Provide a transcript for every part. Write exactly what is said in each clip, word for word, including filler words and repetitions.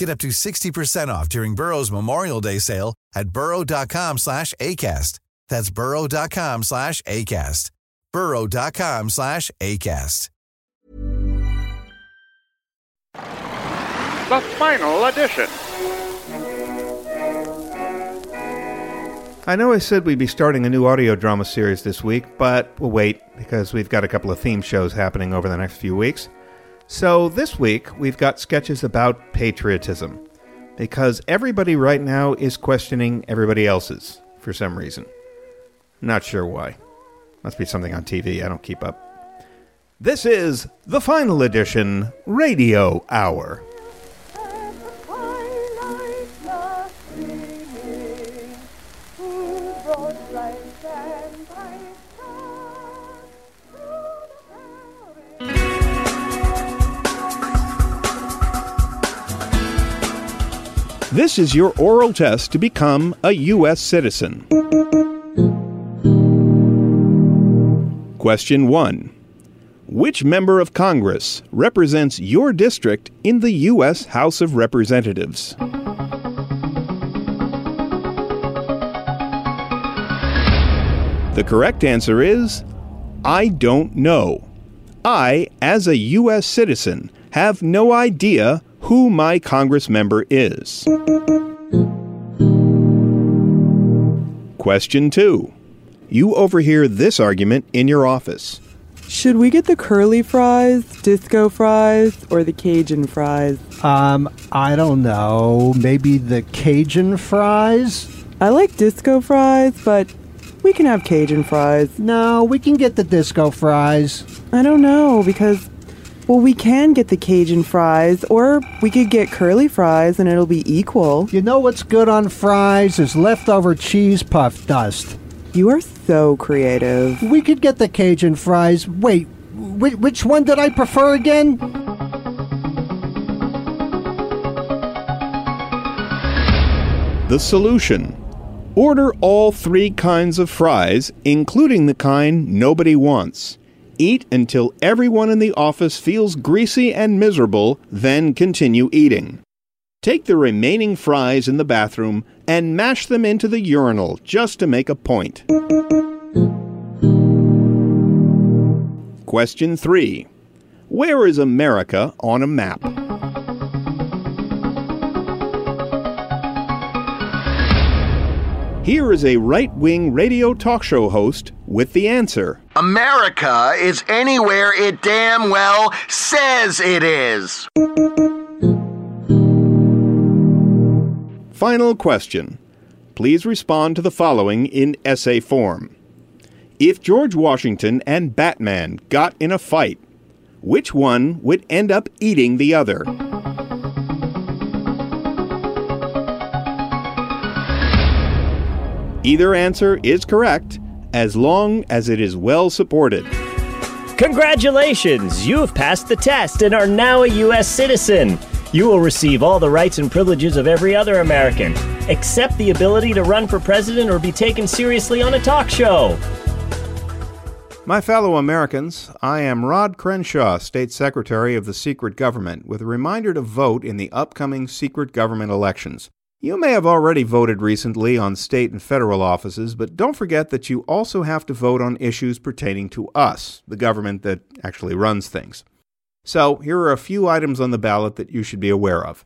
Get up to sixty percent off during Burrow's Memorial Day sale at burrow.com slash ACAST. That's burrow.com slash ACAST. burrow.com slash ACAST. The Final Edition. I know I said we'd be starting a new audio drama series this week, but we'll wait because we've got a couple of theme shows happening over the next few weeks. So this week, we've got sketches about patriotism, because everybody right now is questioning everybody else's for some reason. Not sure why. Must be something on T V. I don't keep up. This is the Final Edition Radio Hour. This is your oral test to become a U S citizen. Question one. Which member of Congress represents your district in the U S House of Representatives? The correct answer is, I don't know. I, as a U S citizen, have no idea who my Congress member is. Question two. You overhear this argument in your office. Should we get the curly fries, disco fries, or the Cajun fries? Um, I don't know. Maybe the Cajun fries? I like disco fries, but we can have Cajun fries. No, we can get the disco fries. I don't know, because... Well, we can get the Cajun fries, or we could get curly fries, and it'll be equal. You know what's good on fries is leftover cheese puff dust. You are so creative. We could get the Cajun fries. Wait, which one did I prefer again? The solution. Order all three kinds of fries, including the kind nobody wants. Eat until everyone in the office feels greasy and miserable, then continue eating. Take the remaining fries in the bathroom and mash them into the urinal just to make a point. Question three. Where is America on a map? Here is a right-wing radio talk show host with the answer. America is anywhere it damn well says it is. Final question. Please respond to the following in essay form. If George Washington and Batman got in a fight, which one would end up eating the other? Either answer is correct, as long as it is well supported. Congratulations! You have passed the test and are now a U S citizen. You will receive all the rights and privileges of every other American, except the ability to run for president or be taken seriously on a talk show. My fellow Americans, I am Rod Crenshaw, State Secretary of the Secret Government, with a reminder to vote in the upcoming secret government elections. You may have already voted recently on state and federal offices, but don't forget that you also have to vote on issues pertaining to us, the government that actually runs things. So, here are a few items on the ballot that you should be aware of.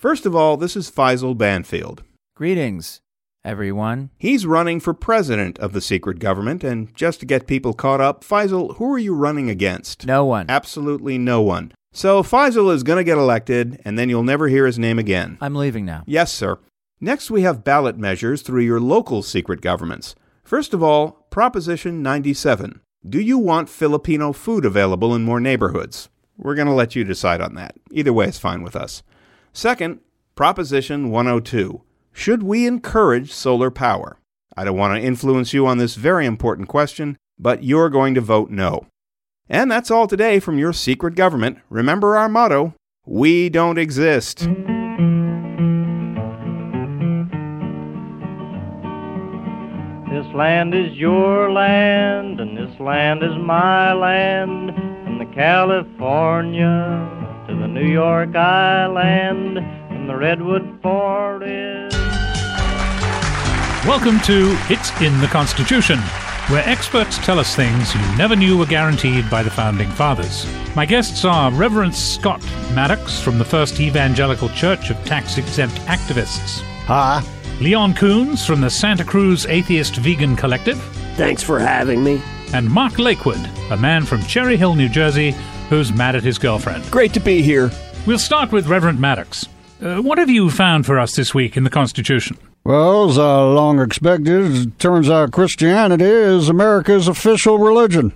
First of all, this is Faisal Banfield. Greetings, everyone. He's running for president of the secret government, and just to get people caught up, Faisal, who are you running against? No one. Absolutely no one. So Faisal is going to get elected, and then you'll never hear his name again. I'm leaving now. Yes, sir. Next, we have ballot measures through your local secret governments. First of all, Proposition ninety-seven. Do you want Filipino food available in more neighborhoods? We're going to let you decide on that. Either way is fine with us. Second, Proposition one oh two. Should we encourage solar power? I don't want to influence you on this very important question, but you're going to vote no. And that's all today from your secret government. Remember our motto, we don't exist. This land is your land, and this land is my land, from the California to the New York Island, and the Redwood Forest. Welcome to It's in the Constitution, where experts tell us things you never knew were guaranteed by the Founding Fathers. My guests are Reverend Scott Maddox from the First Evangelical Church of Tax-Exempt Activists. Hi. Leon Coons from the Santa Cruz Atheist Vegan Collective. Thanks for having me. And Mark Lakewood, a man from Cherry Hill, New Jersey, who's mad at his girlfriend. Great to be here. We'll start with Reverend Maddox. Uh, what have you found for us this week in the Constitution? Well, as I long expected, it turns out Christianity is America's official religion.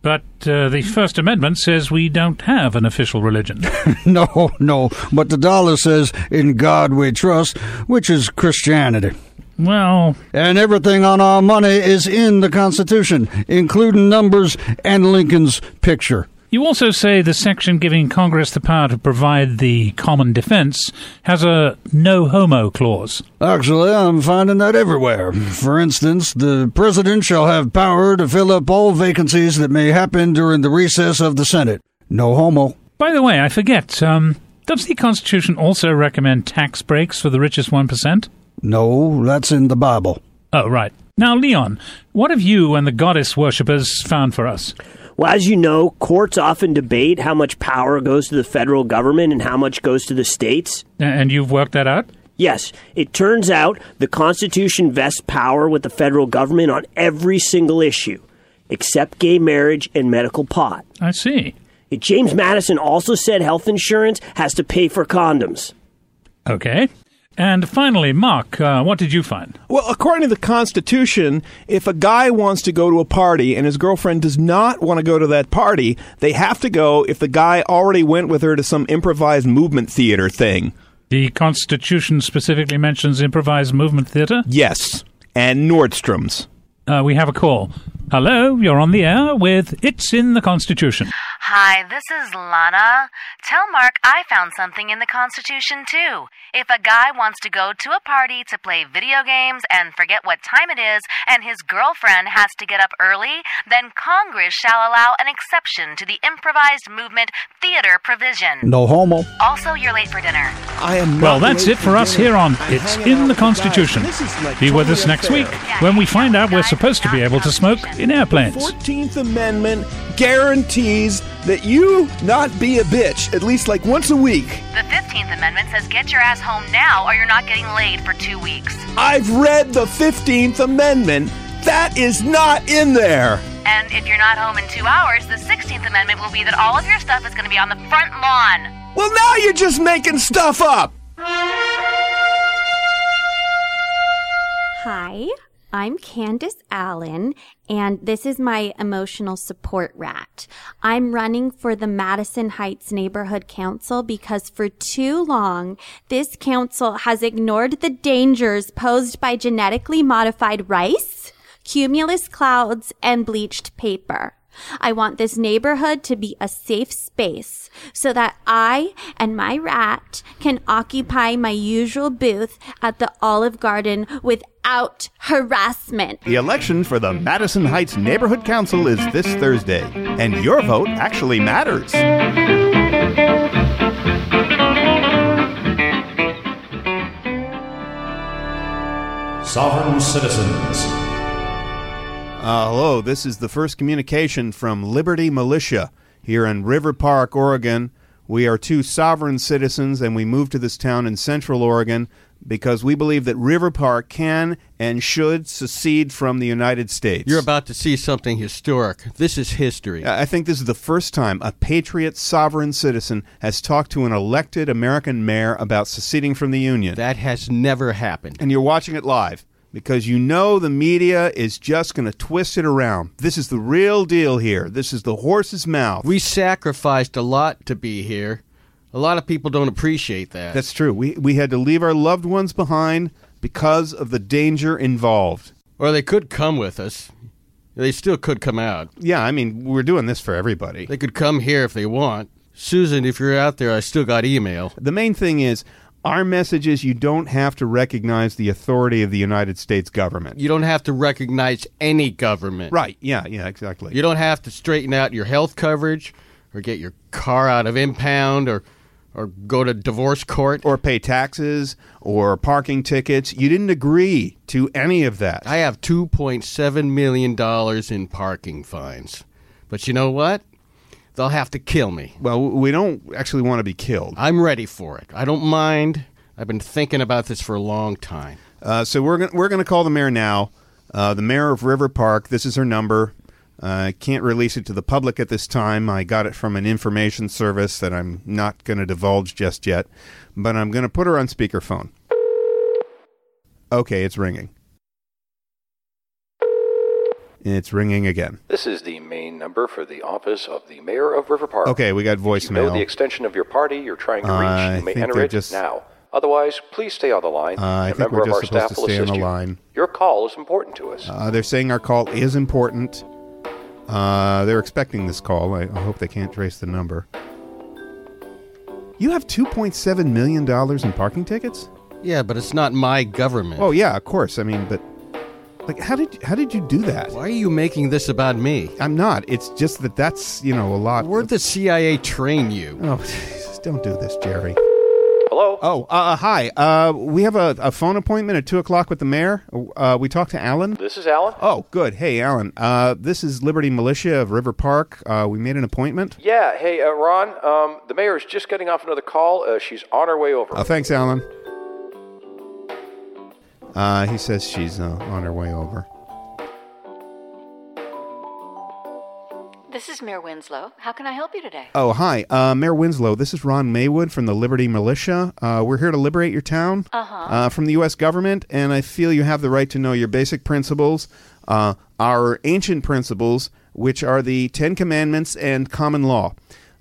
But uh, the First Amendment says we don't have an official religion. no, no, but the dollar says, in God we trust, which is Christianity. Well... And everything on our money is in the Constitution, including numbers and Lincoln's picture. You also say the section giving Congress the power to provide the common defense has a no-homo clause. Actually, I'm finding that everywhere. For instance, the president shall have power to fill up all vacancies that may happen during the recess of the Senate. No homo. By the way, I forget, um, does the Constitution also recommend tax breaks for the richest one percent? No, that's in the Bible. Oh, right. Now, Leon, what have you and the goddess worshippers found for us? Well, as you know, courts often debate how much power goes to the federal government and how much goes to the states. And you've worked that out? Yes. It turns out the Constitution vests power with the federal government on every single issue, except gay marriage and medical pot. I see. James Madison also said health insurance has to pay for condoms. Okay. And finally, Mark, uh, what did you find? Well, according to the Constitution, if a guy wants to go to a party and his girlfriend does not want to go to that party, they have to go if the guy already went with her to some improvised movement theater thing. The Constitution specifically mentions improvised movement theater? Yes, and Nordstrom's. Uh, we have a call. Hello, you're on the air with It's in the Constitution. Hi, this is Lana. Tell Mark I found something in the Constitution, too. If a guy wants to go to a party to play video games and forget what time it is, and his girlfriend has to get up early, then Congress shall allow an exception to the improvised movement theater provision. No homo. Also, you're late for dinner. I am. Well, that's it for us here on It's in the Constitution. Be with us next week when we find out we're supposed to be able to smoke in airplanes. The fourteenth Amendment guarantees that you not be a bitch, at least like once a week. The fifteenth Amendment says get your ass home now or you're not getting laid for two weeks. I've read the fifteenth Amendment. That is not in there. And if you're not home in two hours, the sixteenth Amendment will be that all of your stuff is going to be on the front lawn. Well, now you're just making stuff up. Hi. I'm Candace Allen, and this is my emotional support rat. I'm running for the Madison Heights Neighborhood Council because for too long, this council has ignored the dangers posed by genetically modified rice, cumulus clouds, and bleached paper. I want this neighborhood to be a safe space so that I and my rat can occupy my usual booth at the Olive Garden without harassment. The election for the Madison Heights Neighborhood Council is this Thursday, and your vote actually matters. Sovereign citizens. Uh, hello, this is the first communication from Liberty Militia here in River Park, Oregon, We are two sovereign citizens, and we moved to this town in Central Oregon because we believe that River Park can and should secede from the United States. You're about to see something historic. This is history. I think this is the first time a patriot sovereign citizen has talked to an elected American mayor about seceding from the Union. That has never happened. And you're watching it live because you know the media is just going to twist it around. This is the real deal here. This is the horse's mouth. We sacrificed a lot to be here. A lot of people don't appreciate that. That's true. We we had to leave our loved ones behind because of the danger involved. Or they could come with us. They still could come out. Yeah, I mean, we're doing this for everybody. They could come here if they want. Susan, if you're out there, I still got email. The main thing is, our message is you don't have to recognize the authority of the United States government. You don't have to recognize any government. Right, yeah, yeah, exactly. You don't have to straighten out your health coverage or get your car out of impound or... or go to divorce court. Or pay taxes or parking tickets. You didn't agree to any of that. I have two point seven million dollars in parking fines. But you know what? They'll have to kill me. Well, we don't actually want to be killed. I'm ready for it. I don't mind. I've been thinking about this for a long time. Uh, so we're gonna, we're going to call the mayor now. Uh, the mayor of River Park. This is her number. I uh, can't release it to the public at this time. I got it from an information service that I'm not going to divulge just yet, but I'm going to put her on speakerphone. Okay, it's ringing. It's ringing again. This is the main number for the office of the mayor of River Park. Okay, we got voicemail. If you know the extension of your party you're trying to reach, uh, you may enter it just... now. Otherwise, please stay on the line. Uh, I think we're just supposed to stay on the line. Your call is important to us. Uh, they're saying our call is important. Uh, they're expecting this call. I, I hope they can't trace the number. You have two point seven million dollars in parking tickets? Yeah, but it's not my government. Oh, yeah, of course. I mean, but... Like, how did how did you do that? Why are you making this about me? I'm not. It's just that that's, you know, a lot... Where'd of... the C I A train you? Oh, Jesus, don't do this, Jerry. Hello? Oh, uh, hi. Uh, we have a, a phone appointment at two o'clock with the mayor. Uh, we talked to Alan. This is Alan. Oh, good. Hey, Alan. Uh, this is Liberty Militia of River Park. Uh, we made an appointment. Yeah. Hey, uh, Ron, um, the mayor is just getting off another call. Uh, she's on her way over. Uh, thanks, Alan. Uh, he says she's uh, on her way over. This is Mayor Winslow. How can I help you today? Oh, hi. Uh, Mayor Winslow, this is Ron Maywood from the Liberty Militia. Uh, we're here to liberate your town uh-huh. uh, from the U S government, and I feel you have the right to know your basic principles, uh, our ancient principles, which are the Ten Commandments and common law.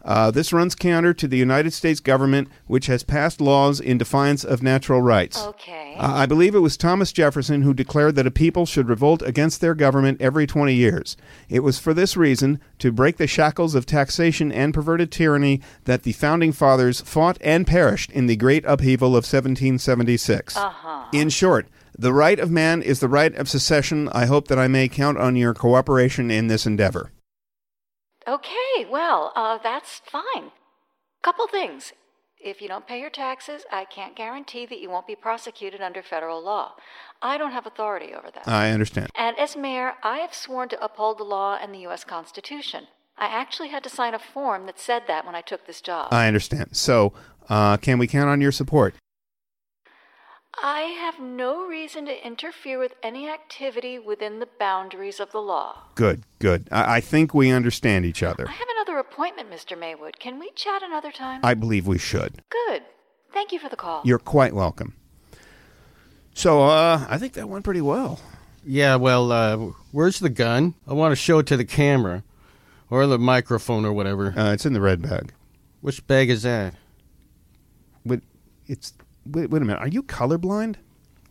Uh, this runs counter to the United States government, which has passed laws in defiance of natural rights. Okay. Uh, I believe it was Thomas Jefferson who declared that a people should revolt against their government every twenty years. It was for this reason, to break the shackles of taxation and perverted tyranny, that the Founding Fathers fought and perished in the Great Upheaval of seventeen seventy-six. Uh-huh. In short, the right of man is the right of secession. I hope that I may count on your cooperation in this endeavor. Okay, well, uh, that's fine. Couple things. If you don't pay your taxes, I can't guarantee that you won't be prosecuted under federal law. I don't have authority over that. I understand. And as mayor, I have sworn to uphold the law and the U S Constitution. I actually had to sign a form that said that when I took this job. I understand. So, uh, can we count on your support? I have no reason to interfere with any activity within the boundaries of the law. Good, good. I, I think we understand each other. I have another appointment, Mister Maywood. Can we chat another time? I believe we should. Good. Thank you for the call. You're quite welcome. So, uh, I think that went pretty well. Yeah, well, uh, where's the gun? I want to show it to the camera or the microphone or whatever. Uh, it's in the red bag. Which bag is that? But it's... Wait, wait a minute. Are you colorblind?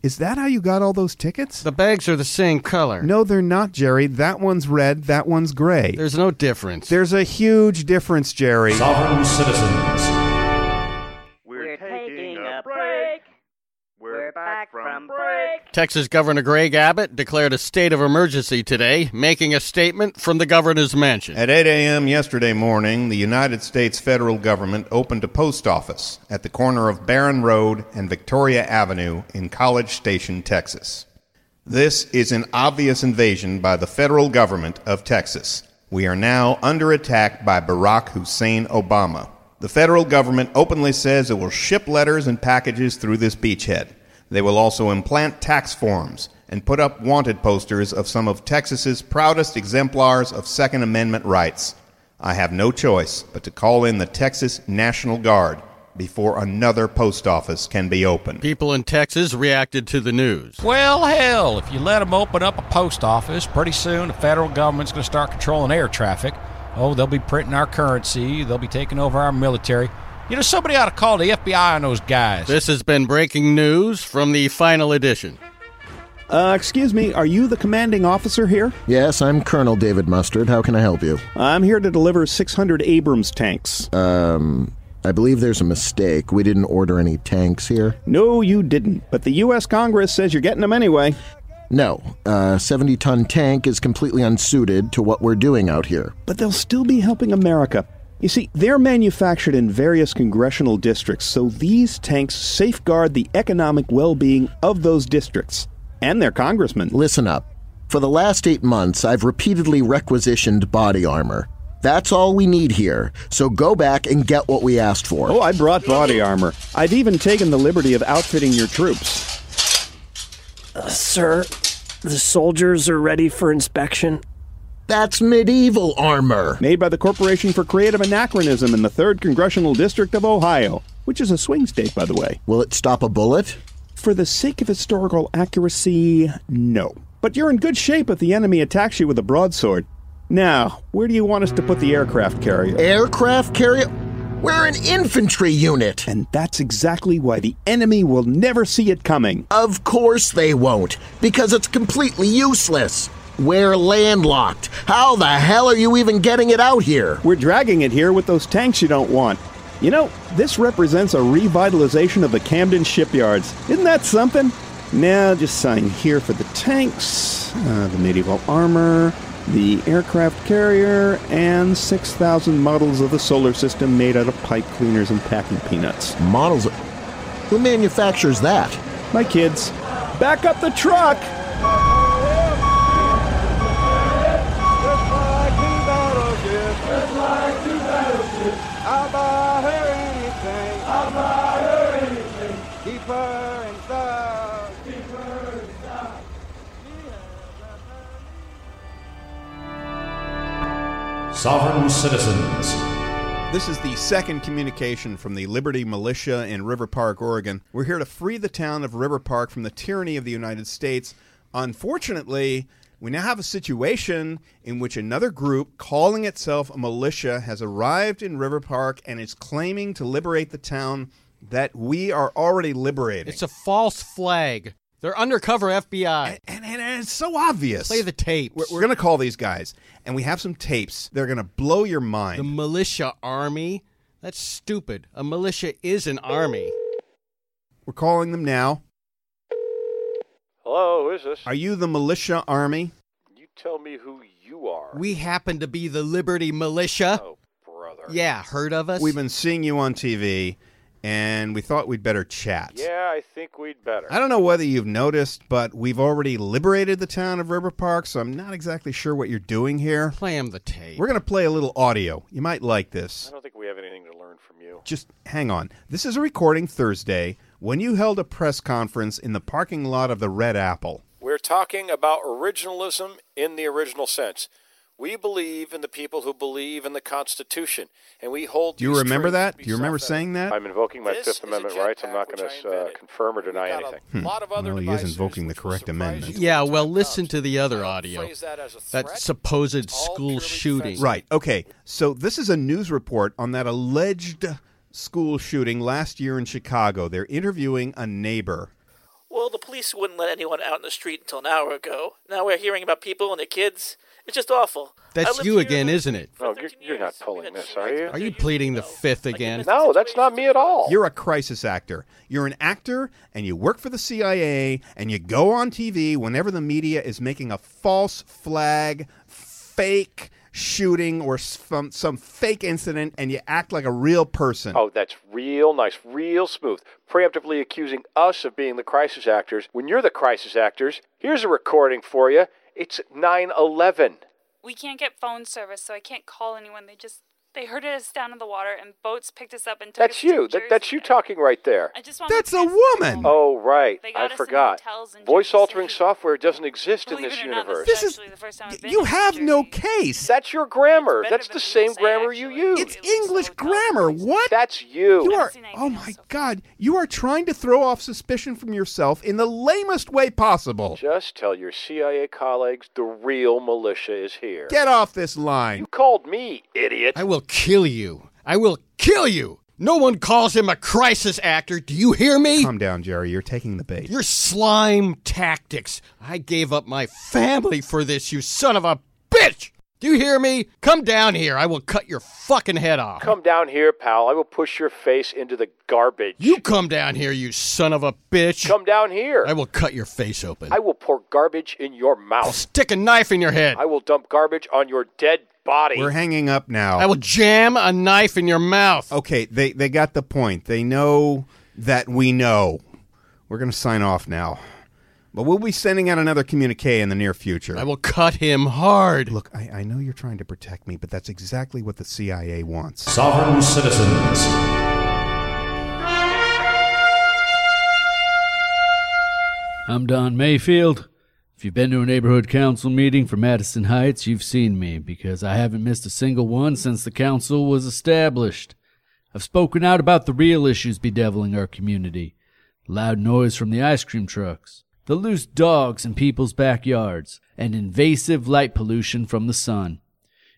Is that how you got all those tickets? The bags are the same color. No, they're not, Jerry. That one's red. That one's gray. There's no difference. There's a huge difference, Jerry. Sovereign citizens. We're, We're taking, taking a break. break. We're, We're back from break. Texas Governor Greg Abbott declared a state of emergency today, making a statement from the governor's mansion. At eight a.m. yesterday morning, the United States federal government opened a post office at the corner of Barron Road and Victoria Avenue in College Station, Texas. This is an obvious invasion by the federal government of Texas. We are now under attack by Barack Hussein Obama. The federal government openly says it will ship letters and packages through this beachhead. They will also implant tax forms and put up wanted posters of some of Texas's proudest exemplars of Second Amendment rights. I have no choice but to call in the Texas National Guard before another post office can be opened. People in Texas reacted to the news. Well, hell, if you let them open up a post office, pretty soon the federal government's going to start controlling air traffic. Oh, they'll be printing our currency. They'll be taking over our military. You know, somebody ought to call the F B I on those guys. This has been breaking news from the final edition. Uh, excuse me, are you the commanding officer here? Yes, I'm Colonel David Mustard. How can I help you? I'm here to deliver six hundred Abrams tanks. Um... I believe there's a mistake. We didn't order any tanks here. No, you didn't. But the U S Congress says you're getting them anyway. No. A seventy-ton tank is completely unsuited to what we're doing out here. But they'll still be helping America. You see, they're manufactured in various congressional districts, so these tanks safeguard the economic well-being of those districts and their congressmen. Listen up. For the last eight months, I've repeatedly requisitioned body armor. That's all we need here, so go back and get what we asked for. Oh, I brought body armor. I've even taken the liberty of outfitting your troops. Uh, sir, the soldiers are ready for inspection. That's medieval armor. Made by the Corporation for Creative Anachronism in the third Congressional District of Ohio, which is a swing state, by the way. Will it stop a bullet? For the sake of historical accuracy, no. But you're in good shape if the enemy attacks you with a broadsword. Now, where do you want us to put the aircraft carrier? Aircraft carrier? We're an infantry unit! And that's exactly why the enemy will never see it coming. Of course they won't, because it's completely useless. We're landlocked. How the hell are you even getting it out here? We're dragging it here with those tanks you don't want. You know, this represents a revitalization of the Camden shipyards. Isn't that something? Now, just sign here for the tanks, uh, the medieval armor, the aircraft carrier, and six thousand models of the solar system made out of pipe cleaners and packing peanuts. Models of... Who manufactures that? My kids. Back up the truck! Sovereign citizens. This is the second communication from the Liberty Militia in River Park, Oregon. We're here to free the town of River Park from the tyranny of the United States. Unfortunately, we now have a situation in which another group calling itself a militia has arrived in River Park and is claiming to liberate the town that we are already liberating. It's a false flag. They're undercover F B I. And, and, and it's so obvious. Play the tapes. We're, we're going to call these guys. And we have some tapes. They're going to blow your mind. The militia army? That's stupid. A militia is an army. We're calling them now. Hello, who is this? Are you the militia army? You tell me who you are. We happen to be the Liberty Militia. Oh, brother. Yeah, heard of us? We've been seeing you on T V. And we thought we'd better chat. Yeah, I think we'd better. I don't know whether you've noticed, but we've already liberated the town of River Park, so I'm not exactly sure what you're doing here. Play him the tape. We're going to play a little audio. You might like this. I don't think we have anything to learn from you. Just hang on. This is a recording Thursday when you held a press conference in the parking lot of the Red Apple. We're talking about originalism in the original sense. We believe in the people who believe in the Constitution, and we hold... Do you remember that? Do you remember saying that? I'm invoking my Fifth Amendment rights. I'm not going to uh, confirm or deny anything. Hmm. Well, he is invoking the correct amendment. Yeah, well, listen to the other audio. That supposed school shooting. Right, okay. So this is a news report on that alleged school shooting last year in Chicago. They're interviewing a neighbor. Well, the police wouldn't let anyone out in the street until an hour ago. Now we're hearing about people and their kids... It's just awful. That's you again, isn't it? No, you're, you're not pulling this, are you? Are you pleading the fifth again? No, that's not me at all. You're a crisis actor. You're an actor, and you work for the C I A, and you go on T V whenever the media is making a false flag, fake shooting, or some, some fake incident, and you act like a real person. Oh, that's real nice, real smooth. Preemptively accusing us of being the crisis actors when you're the crisis actors. Here's a recording for you. It's nine eleven. We can't get phone service, so I can't call anyone. They just They herded us down in the water, and boats picked us up and took that's us to you. Jersey. That, that's you talking right there. I just want that's to a woman. Oh, right. I forgot. Voice-altering software doesn't exist Believe in this universe. Not, this, this is, is the first time I've been you have no case. That's your grammar. That's the same grammar actually, you use. It's it English so grammar. What? That's you. You are. Oh, my God. You are trying to throw off suspicion from yourself in the lamest way possible. Just tell your C I A colleagues the real militia is here. Get off this line. You called me, idiot. I will kill you. I will kill you. No one calls him a crisis actor. Do you hear me? Calm down, Jerry. You're taking the bait. Your slime tactics. I gave up my family for this, you son of a bitch. Do you hear me? Come down here. I will cut your fucking head off. Come down here, pal. I will push your face into the garbage. You come down here, you son of a bitch. Come down here. I will cut your face open. I will pour garbage in your mouth. I'll stick a knife in your head. I will dump garbage on your dead body. We're hanging up now. I will jam a knife in your mouth. Okay, they, they got the point. They know that we know. We're going to sign off now. But we'll be sending out another communique in the near future. I will cut him hard. Look, I, I know you're trying to protect me, but that's exactly what the C I A wants. Sovereign citizens. I'm Don Mayfield. If you've been to a neighborhood council meeting for Madison Heights, you've seen me, because I haven't missed a single one since the council was established. I've spoken out about the real issues bedeviling our community. The loud noise from the ice cream trucks. The loose dogs in people's backyards, and invasive light pollution from the sun.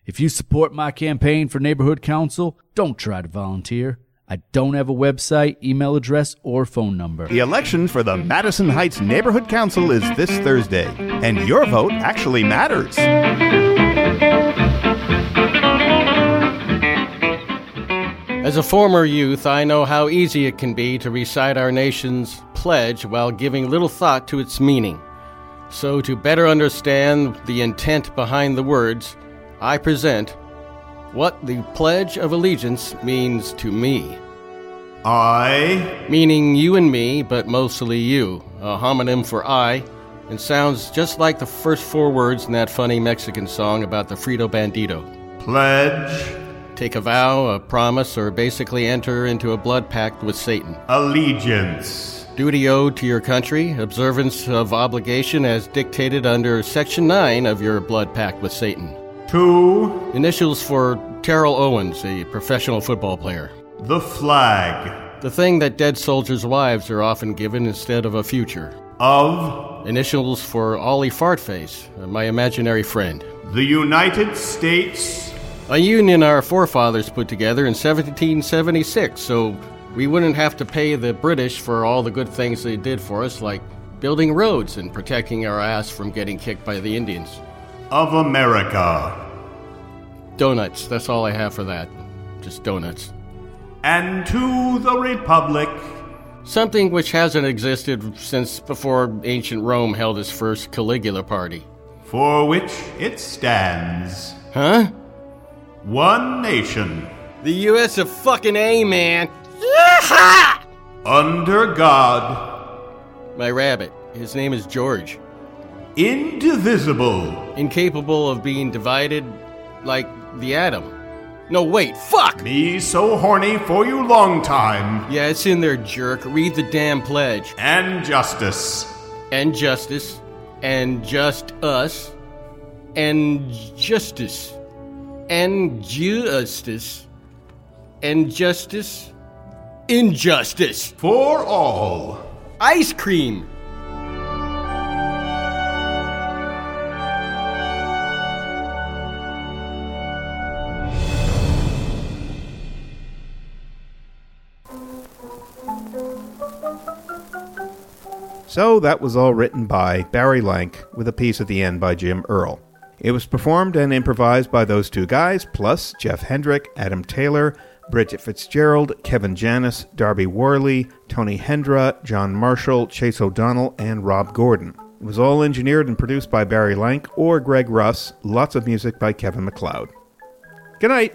If you support my campaign for neighborhood council, don't try to volunteer. I don't have a website, email address, or phone number. The election for the Madison Heights Neighborhood Council is this Thursday, and your vote actually matters. As a former youth, I know how easy it can be to recite our nation's pledge while giving little thought to its meaning. So to better understand the intent behind the words, I present what the Pledge of Allegiance means to me. I, meaning you and me, but mostly you, a homonym for I, and sounds just like the first four words in that funny Mexican song about the Frito Bandito. Pledge. Take a vow, a promise, or basically enter into a blood pact with Satan. Allegiance. Duty owed to your country, observance of obligation as dictated under Section nine of your blood pact with Satan. Two. Initials for Terrell Owens, a professional football player. The flag. The thing that dead soldiers' wives are often given instead of a future. Of. Initials for Ollie Fartface, my imaginary friend. The United States. A union our forefathers put together in seventeen seventy-six, so we wouldn't have to pay the British for all the good things they did for us, like building roads and protecting our ass from getting kicked by the Indians. Of America. Donuts, that's all I have for that. Just donuts. And to the Republic. Something which hasn't existed since before ancient Rome held its first Caligula party. For which it stands. Huh? One nation. The U S of fucking A, man. Yeehaw! Under God. My rabbit. His name is George. Indivisible. Incapable of being divided like the atom. No, wait, fuck! Me so horny for you long time. Yeah, it's in there, jerk. Read the damn pledge. And justice. And justice. And just us. And justice. And justice, and justice, injustice. For all. Ice cream. So that was all written by Barry Lank, with a piece at the end by Jim Earl. It was performed and improvised by those two guys, plus Jeff Hendrick, Adam Taylor, Bridget Fitzgerald, Kevin Janis, Darby Worley, Tony Hendra, John Marshall, Chase O'Donnell, and Rob Gordon. It was all engineered and produced by Barry Lank or Greg Russ. Lots of music by Kevin MacLeod. Good night.